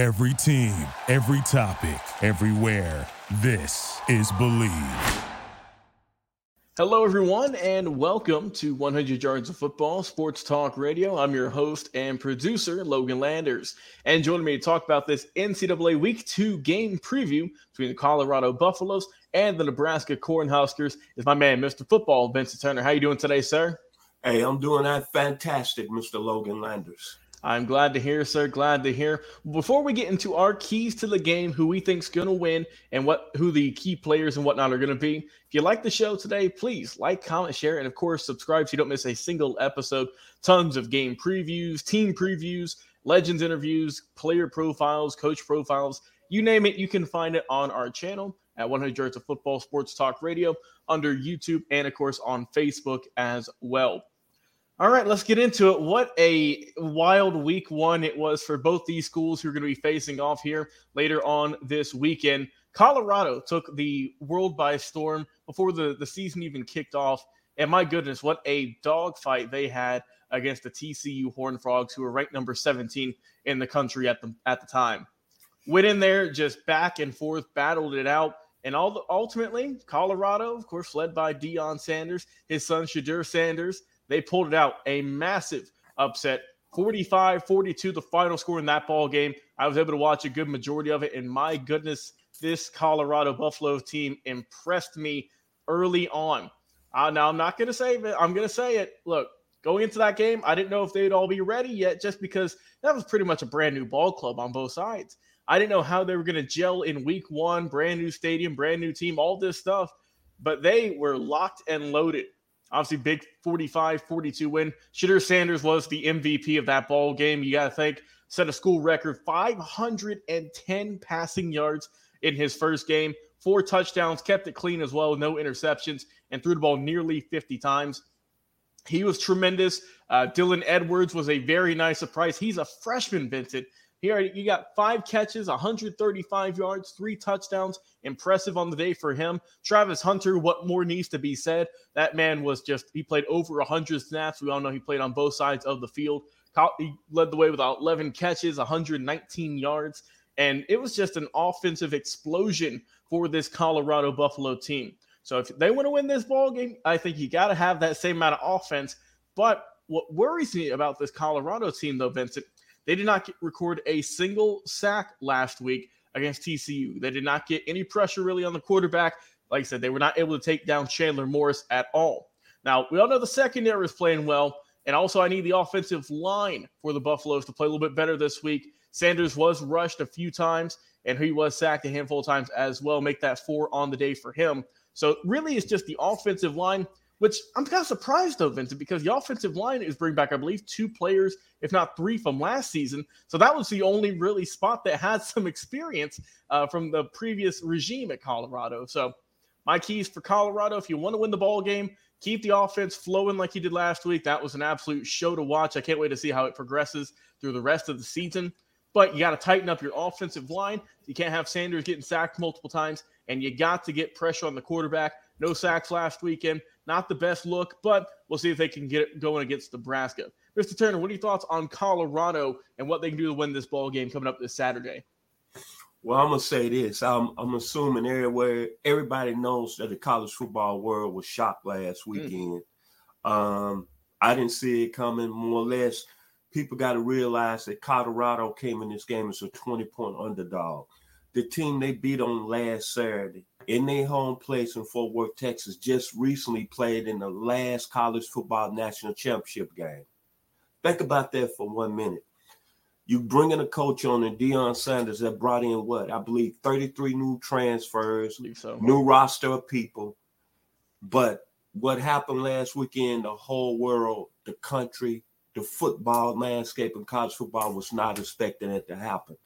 Every team, every topic, everywhere. This is Believe. Hello, everyone, and welcome to 100 Yards of Football Sports Talk Radio. I'm your host and producer, Logan Landers. And joining me to talk about this NCAA Week 2 game preview between the Colorado Buffaloes and the Nebraska Cornhuskers is my man, Mr. Football, Vincent Turner. How are you doing today, sir? Hey, I'm doing that fantastic, Mr. Logan Landers. I'm glad to hear, sir. Glad to hear. Before we get into our keys to the game, who we think's going to win and who the key players and whatnot are going to be, if you like the show today, please like, comment, share, and of course, subscribe so you don't miss a single episode. Tons of game previews, team previews, legends interviews, player profiles, coach profiles, you name it, you can find it on our channel at 100 Yards of Football Sports Talk Radio under YouTube and, of course, on Facebook as well. All right, let's get into it. What a wild week one it was for both these schools who are going to be facing off here later on this weekend. Colorado took the world by storm before the season even kicked off. And my goodness, what a dogfight they had against the TCU Horned Frogs, who were ranked number 17 in the country at the time. Went in there, just back and forth, battled it out. And ultimately, Colorado, of course, led by Deion Sanders, his son Shedeur Sanders, they pulled it out, a massive upset, 45-42, the final score in that ball game. I was able to watch a good majority of it, and my goodness, this Colorado Buffalo team impressed me early on. Now, I'm not going to say it. I'm going to say it. Look, going into that game, I didn't know if they'd all be ready yet just because that was pretty much a brand-new ball club on both sides. I didn't know how they were going to gel in week one, brand-new stadium, brand-new team, all this stuff, but they were locked and loaded. Obviously, big 45-42 win. Shedeur Sanders was the MVP of that ball game. You got to think, set a school record, 510 passing yards in his first game, 4 touchdowns, kept it clean as well, no interceptions, and threw the ball nearly 50 times. He was tremendous. Dylan Edwards was a very nice surprise. He's a freshman, Vincent. You got 5 catches, 135 yards, 3 touchdowns. Impressive on the day for him. Travis Hunter, what more needs to be said? That man was he played over 100 snaps. We all know he played on both sides of the field. He led the way with 11 catches, 119 yards. And it was just an offensive explosion for this Colorado Buffalo team. So if they want to win this ball game, I think you got to have that same amount of offense. But what worries me about this Colorado team, though, Vincent, they did not record a single sack last week against TCU. They did not get any pressure really on the quarterback. Like I said, they were not able to take down Chandler Morris at all. Now, we all know the secondary is playing well, and also I need the offensive line for the Buffaloes to play a little bit better this week. Sanders was rushed a few times, and he was sacked a handful of times as well, make that 4 on the day for him. So really it's just the offensive line, which I'm kind of surprised, though, Vincent, because the offensive line is bringing back, I believe, 2 players, if not 3 from last season. So that was the only really spot that had some experience from the previous regime at Colorado. So my keys for Colorado, if you want to win the ball game, keep the offense flowing like you did last week. That was an absolute show to watch. I can't wait to see how it progresses through the rest of the season. But you got to tighten up your offensive line. You can't have Sanders getting sacked multiple times, and you got to get pressure on the quarterback. No sacks last weekend. Not the best look, but we'll see if they can get it going against Nebraska. Mr. Turner, what are your thoughts on Colorado and what they can do to win this ball game coming up this Saturday? Well, I'm going to say this. I'm assuming everybody knows that the college football world was shocked last weekend. I didn't see it coming, more or less. People got to realize that Colorado came in this game as a 20-point underdog. The team they beat on last Saturday in their home place in Fort Worth, Texas, just recently played in the last college football national championship game. Think about that for 1 minute. You bring in a coach on in Deion Sanders that brought in what? I believe 33 new transfers, new roster of people. But what happened last weekend, the whole world, the country, the football landscape and college football was not expecting it to happen.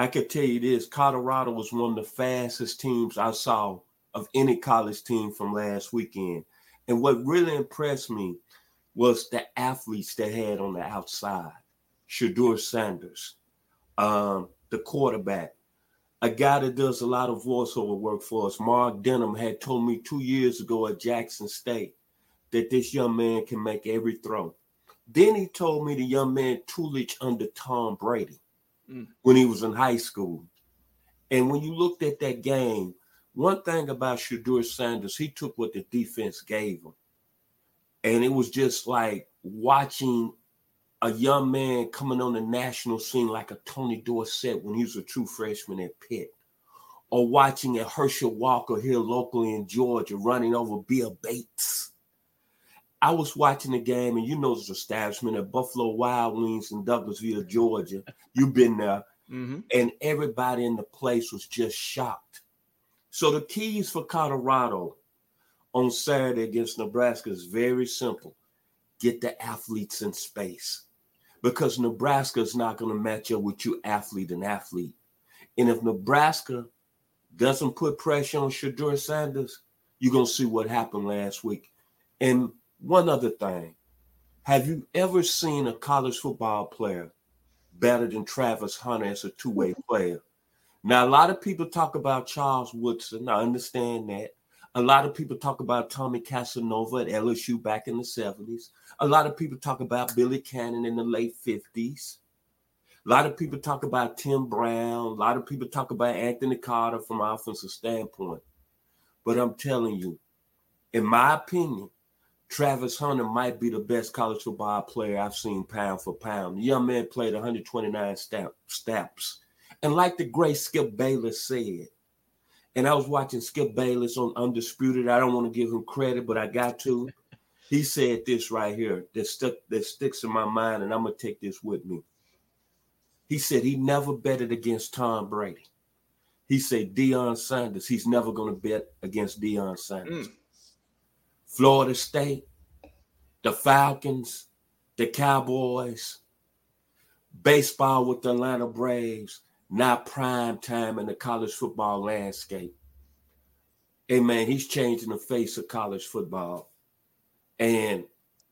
I could tell you this, Colorado was one of the fastest teams I saw of any college team from last weekend. And what really impressed me was the athletes they had on the outside. Shedeur Sanders, the quarterback, a guy that does a lot of voiceover work for us. Mark Denham had told me 2 years ago at Jackson State that this young man can make every throw. Then he told me the young man tutelage under Tom Brady. when he was in high school. And when you looked at that game, one thing about Shedeur Sanders, he took what the defense gave him. And it was just like watching a young man coming on the national scene like a Tony Dorsett when he was a true freshman at Pitt, or watching a Herschel Walker here locally in Georgia running over Bill Bates. I was watching the game, and you know this establishment at Buffalo Wild Wings in Douglasville, Georgia. You've been there. Mm-hmm. And everybody in the place was just shocked. So the keys for Colorado on Saturday against Nebraska is very simple. Get the athletes in space, because Nebraska is not going to match up with you athlete and athlete. And if Nebraska doesn't put pressure on Shedeur Sanders, you're going to see what happened last week. And one other thing, have you ever seen a college football player better than Travis Hunter as a two-way player? Now, a lot of people talk about Charles Woodson. I understand that. A lot of people talk about Tommy Casanova at LSU back in the 70s. A lot of people talk about Billy Cannon in the late 50s. A lot of people talk about Tim Brown. A lot of people talk about Anthony Carter from an offensive standpoint. But I'm telling you, in my opinion, Travis Hunter might be the best college football player I've seen pound for pound. The young man played 129 snaps. And like the great Skip Bayless said, and I was watching Skip Bayless on Undisputed. I don't want to give him credit, but I got to. He said this right here that sticks in my mind, and I'm going to take this with me. He said he never betted against Tom Brady. He said Deion Sanders, he's never going to bet against Deion Sanders. Mm. Florida State, the Falcons, the Cowboys, baseball with the Atlanta Braves, now prime time in the college football landscape. Hey, man, he's changing the face of college football. And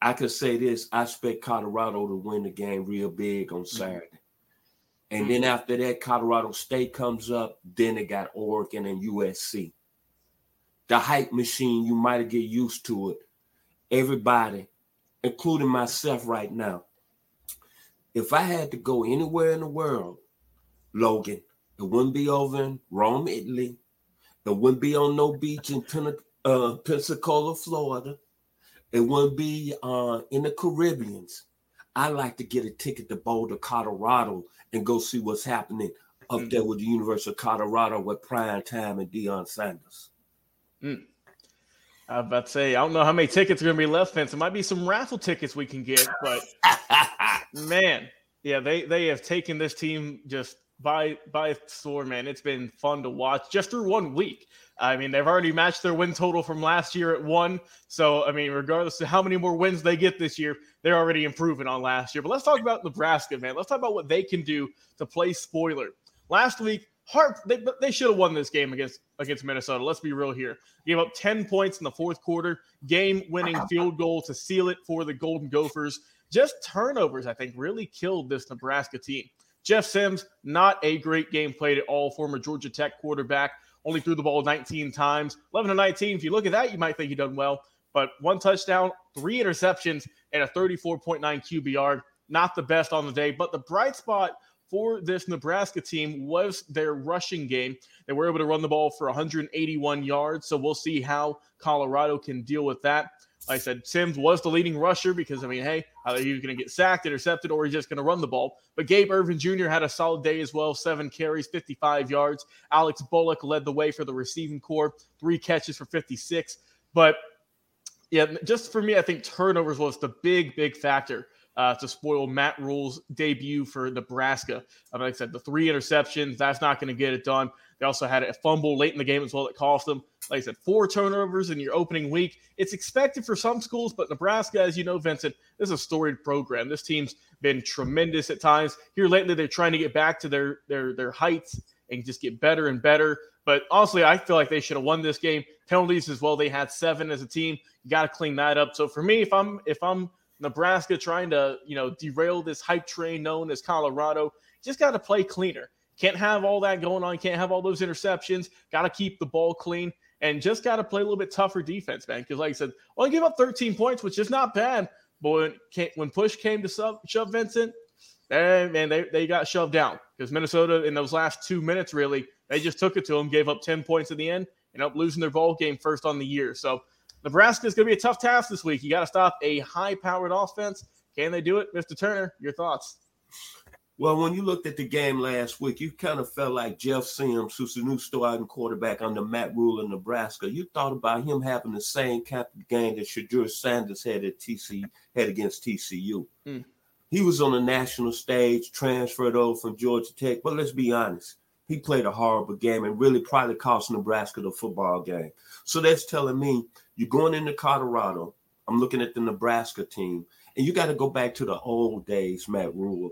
I can say this, I expect Colorado to win the game real big on Saturday. And then after that, Colorado State comes up. Then they got Oregon and USC. The hype machine, you might get used to it. Everybody, including myself right now, if I had to go anywhere in the world, Logan, it wouldn't be over in Rome, Italy. It wouldn't be on no beach in Pensacola, Florida. It wouldn't be in the Caribbeans. I like to get a ticket to Boulder, Colorado, and go see what's happening up there with the University of Colorado with prime time and Deion Sanders. I was about to say, I don't know how many tickets are going to be left, Vince. It might be some raffle tickets we can get, but man, yeah, they have taken this team just by the sword, man. It's been fun to watch just through 1 week. I mean, they've already matched their win total from last year at 1. So, I mean, regardless of how many more wins they get this year, they're already improving on last year. But let's talk about Nebraska, man. Let's talk about what they can do to play spoiler. Last week, they should have won this game against Minnesota. Let's be real here. Gave up 10 points in the fourth quarter, game-winning field goal to seal it for the Golden Gophers. Just turnovers, I think, really killed this Nebraska team. Jeff Sims, not a great game played at all. Former Georgia Tech quarterback, only threw the ball 19 times. 11-19, if you look at that, you might think he done well. But 1 touchdown, 3 interceptions, and a 34.9 QBR. Not the best on the day, but the bright spot for this Nebraska team was their rushing game. They were able to run the ball for 181 yards, so we'll see how Colorado can deal with that. Like I said, Sims was the leading rusher because, I mean, hey, either he was going to get sacked, intercepted, or he's just going to run the ball. But Gabe Ervin Jr. had a solid day as well, 7 carries, 55 yards. Alex Bullock led the way for the receiving corps, 3 catches for 56. But, yeah, just for me, I think turnovers was the big factor to spoil Matt Rhule's debut for Nebraska. Like I said, the 3 interceptions, that's not going to get it done. They also had a fumble late in the game as well that cost them. Like I said, 4 turnovers in your opening week. It's expected for some schools, but Nebraska, as you know, Vincent, this is a storied program. This team's been tremendous at times. Here lately, they're trying to get back to their heights and just get better and better. But honestly, I feel like they should have won this game. Penalties as well. They had 7 as a team. You got to clean that up. So for me, if I'm Nebraska trying to, derail this hype train known as Colorado, just got to play cleaner. Can't have all that going on. Can't have all those interceptions. Got to keep the ball clean and just got to play a little bit tougher defense, man. Because like I said, only give up 13 points, which is not bad. But when push came to shove, Vincent, man, they got shoved down. because Minnesota, in those last 2 minutes, really, they just took it to them, gave up 10 points at the end, and up losing their bowl game first on the year. So Nebraska is going to be a tough task this week. You got to stop a high-powered offense. Can they do it? Mr. Turner, your thoughts? Well, when you looked at the game last week, you kind of felt like Jeff Sims, who's the new starting quarterback under Matt Rhule in Nebraska. You thought about him having the same kind of game that Shedeur Sanders had at against TCU. Mm. He was on the national stage, transferred over from Georgia Tech. But let's be honest, he played a horrible game and really probably cost Nebraska the football game. So that's telling me you're going into Colorado. I'm looking at the Nebraska team, and you got to go back to the old days, Matt Rhule.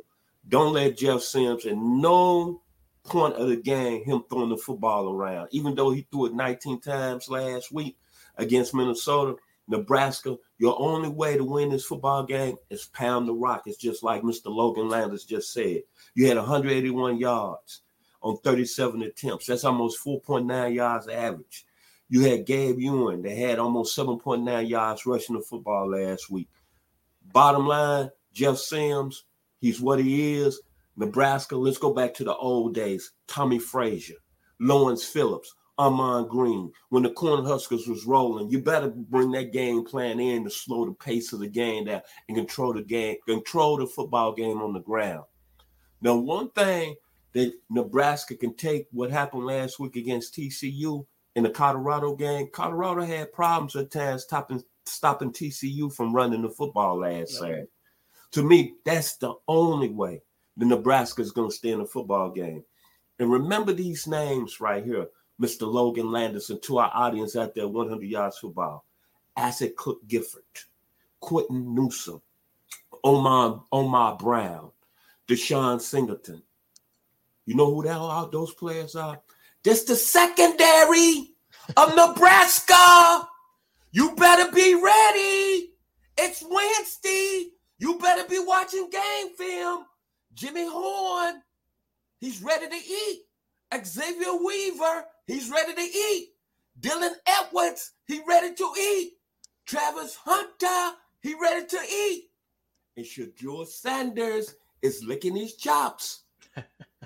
Don't let Jeff Sims at no point of the game him throwing the football around. Even though he threw it 19 times last week against Minnesota, Nebraska, your only way to win this football game is pound the rock. It's just like Mr. Logan Landers just said. You had 181 yards on 37 attempts. That's almost 4.9 yards average. You had Gabe Ervin. They had almost 7.9 yards rushing the football last week. Bottom line, Jeff Sims, he's what he is. Nebraska, let's go back to the old days. Tommy Frazier, Lawrence Phillips, Armand Green. When the Cornhuskers was rolling, you better bring that game plan in to slow the pace of the game down and control the football game on the ground. Now, one thing that Nebraska can take what happened last week against TCU in the Colorado game, Colorado had problems at times stopping TCU from running the football last Saturday. To me, that's the only way the Nebraska is going to stay in a football game. And remember these names right here, Mr. Logan Landers, and to our audience out there, 100 Yards Football, Isaac Cook Gifford, Quentin Newsome, Omar Brown, Deshaun Singleton. You know who all those players are? That's the secondary of Nebraska. You better be ready. It's Wednesday. You better be watching game film. Jimmy Horn, he's ready to eat. Xavier Weaver, he's ready to eat. Dylan Edwards, he's ready to eat. Travis Hunter, he's ready to eat. And Shedeur Sanders is licking his chops.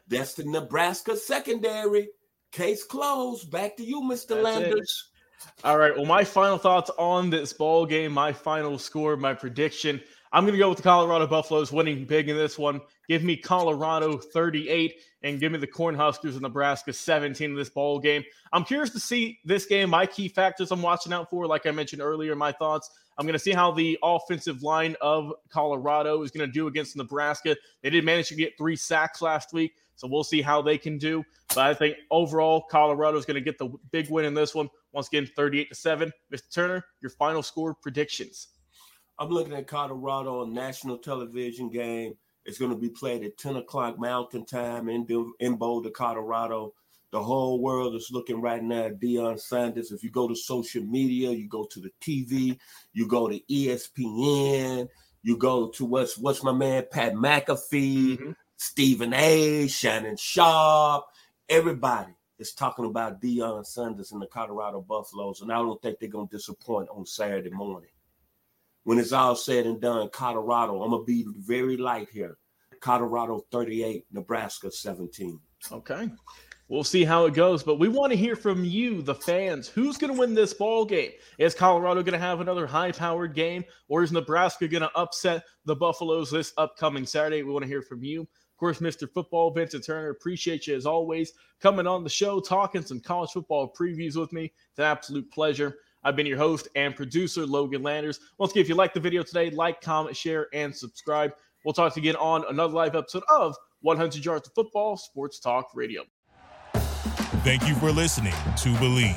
That's the Nebraska secondary. Case closed. Back to you, Mr. That's Landers. It. All right. Well, my final thoughts on this ball game, my final score, my prediction. I'm going to go with the Colorado Buffaloes winning big in this one. Give me Colorado 38 and give me the Cornhuskers of Nebraska 17 in this bowl game. I'm curious to see this game. My key factors I'm watching out for, like I mentioned earlier, my thoughts. I'm going to see how the offensive line of Colorado is going to do against Nebraska. They did manage to get 3 sacks last week, so we'll see how they can do. But I think overall Colorado is going to get the big win in this one. Once again, 38-7. Mr. Turner, your final score predictions. I'm looking at Colorado on national television game. It's going to be played at 10 o'clock Mountain Time in Boulder, Colorado. The whole world is looking right now at Deion Sanders. If you go to social media, you go to the TV, you go to ESPN, you go to what's my man, Pat McAfee, mm-hmm. Stephen A., Shannon Sharp, everybody is talking about Deion Sanders and the Colorado Buffaloes, and I don't think they're going to disappoint on Saturday morning. When it's all said and done, Colorado, I'm going to be very light here. Colorado 38, Nebraska 17. Okay. We'll see how it goes, but we want to hear from you, the fans. Who's going to win this ball game? Is Colorado going to have another high-powered game, or is Nebraska going to upset the Buffaloes this upcoming Saturday? We want to hear from you. Of course, Mr. Football, Vincent Turner, appreciate you as always coming on the show, talking some college football previews with me. It's an absolute pleasure. I've been your host and producer, Logan Landers. Once again, if you liked the video today, like, comment, share, and subscribe. We'll talk to you again on another live episode of 100 Yards of Football Sports Talk Radio. Thank you for listening to Believe.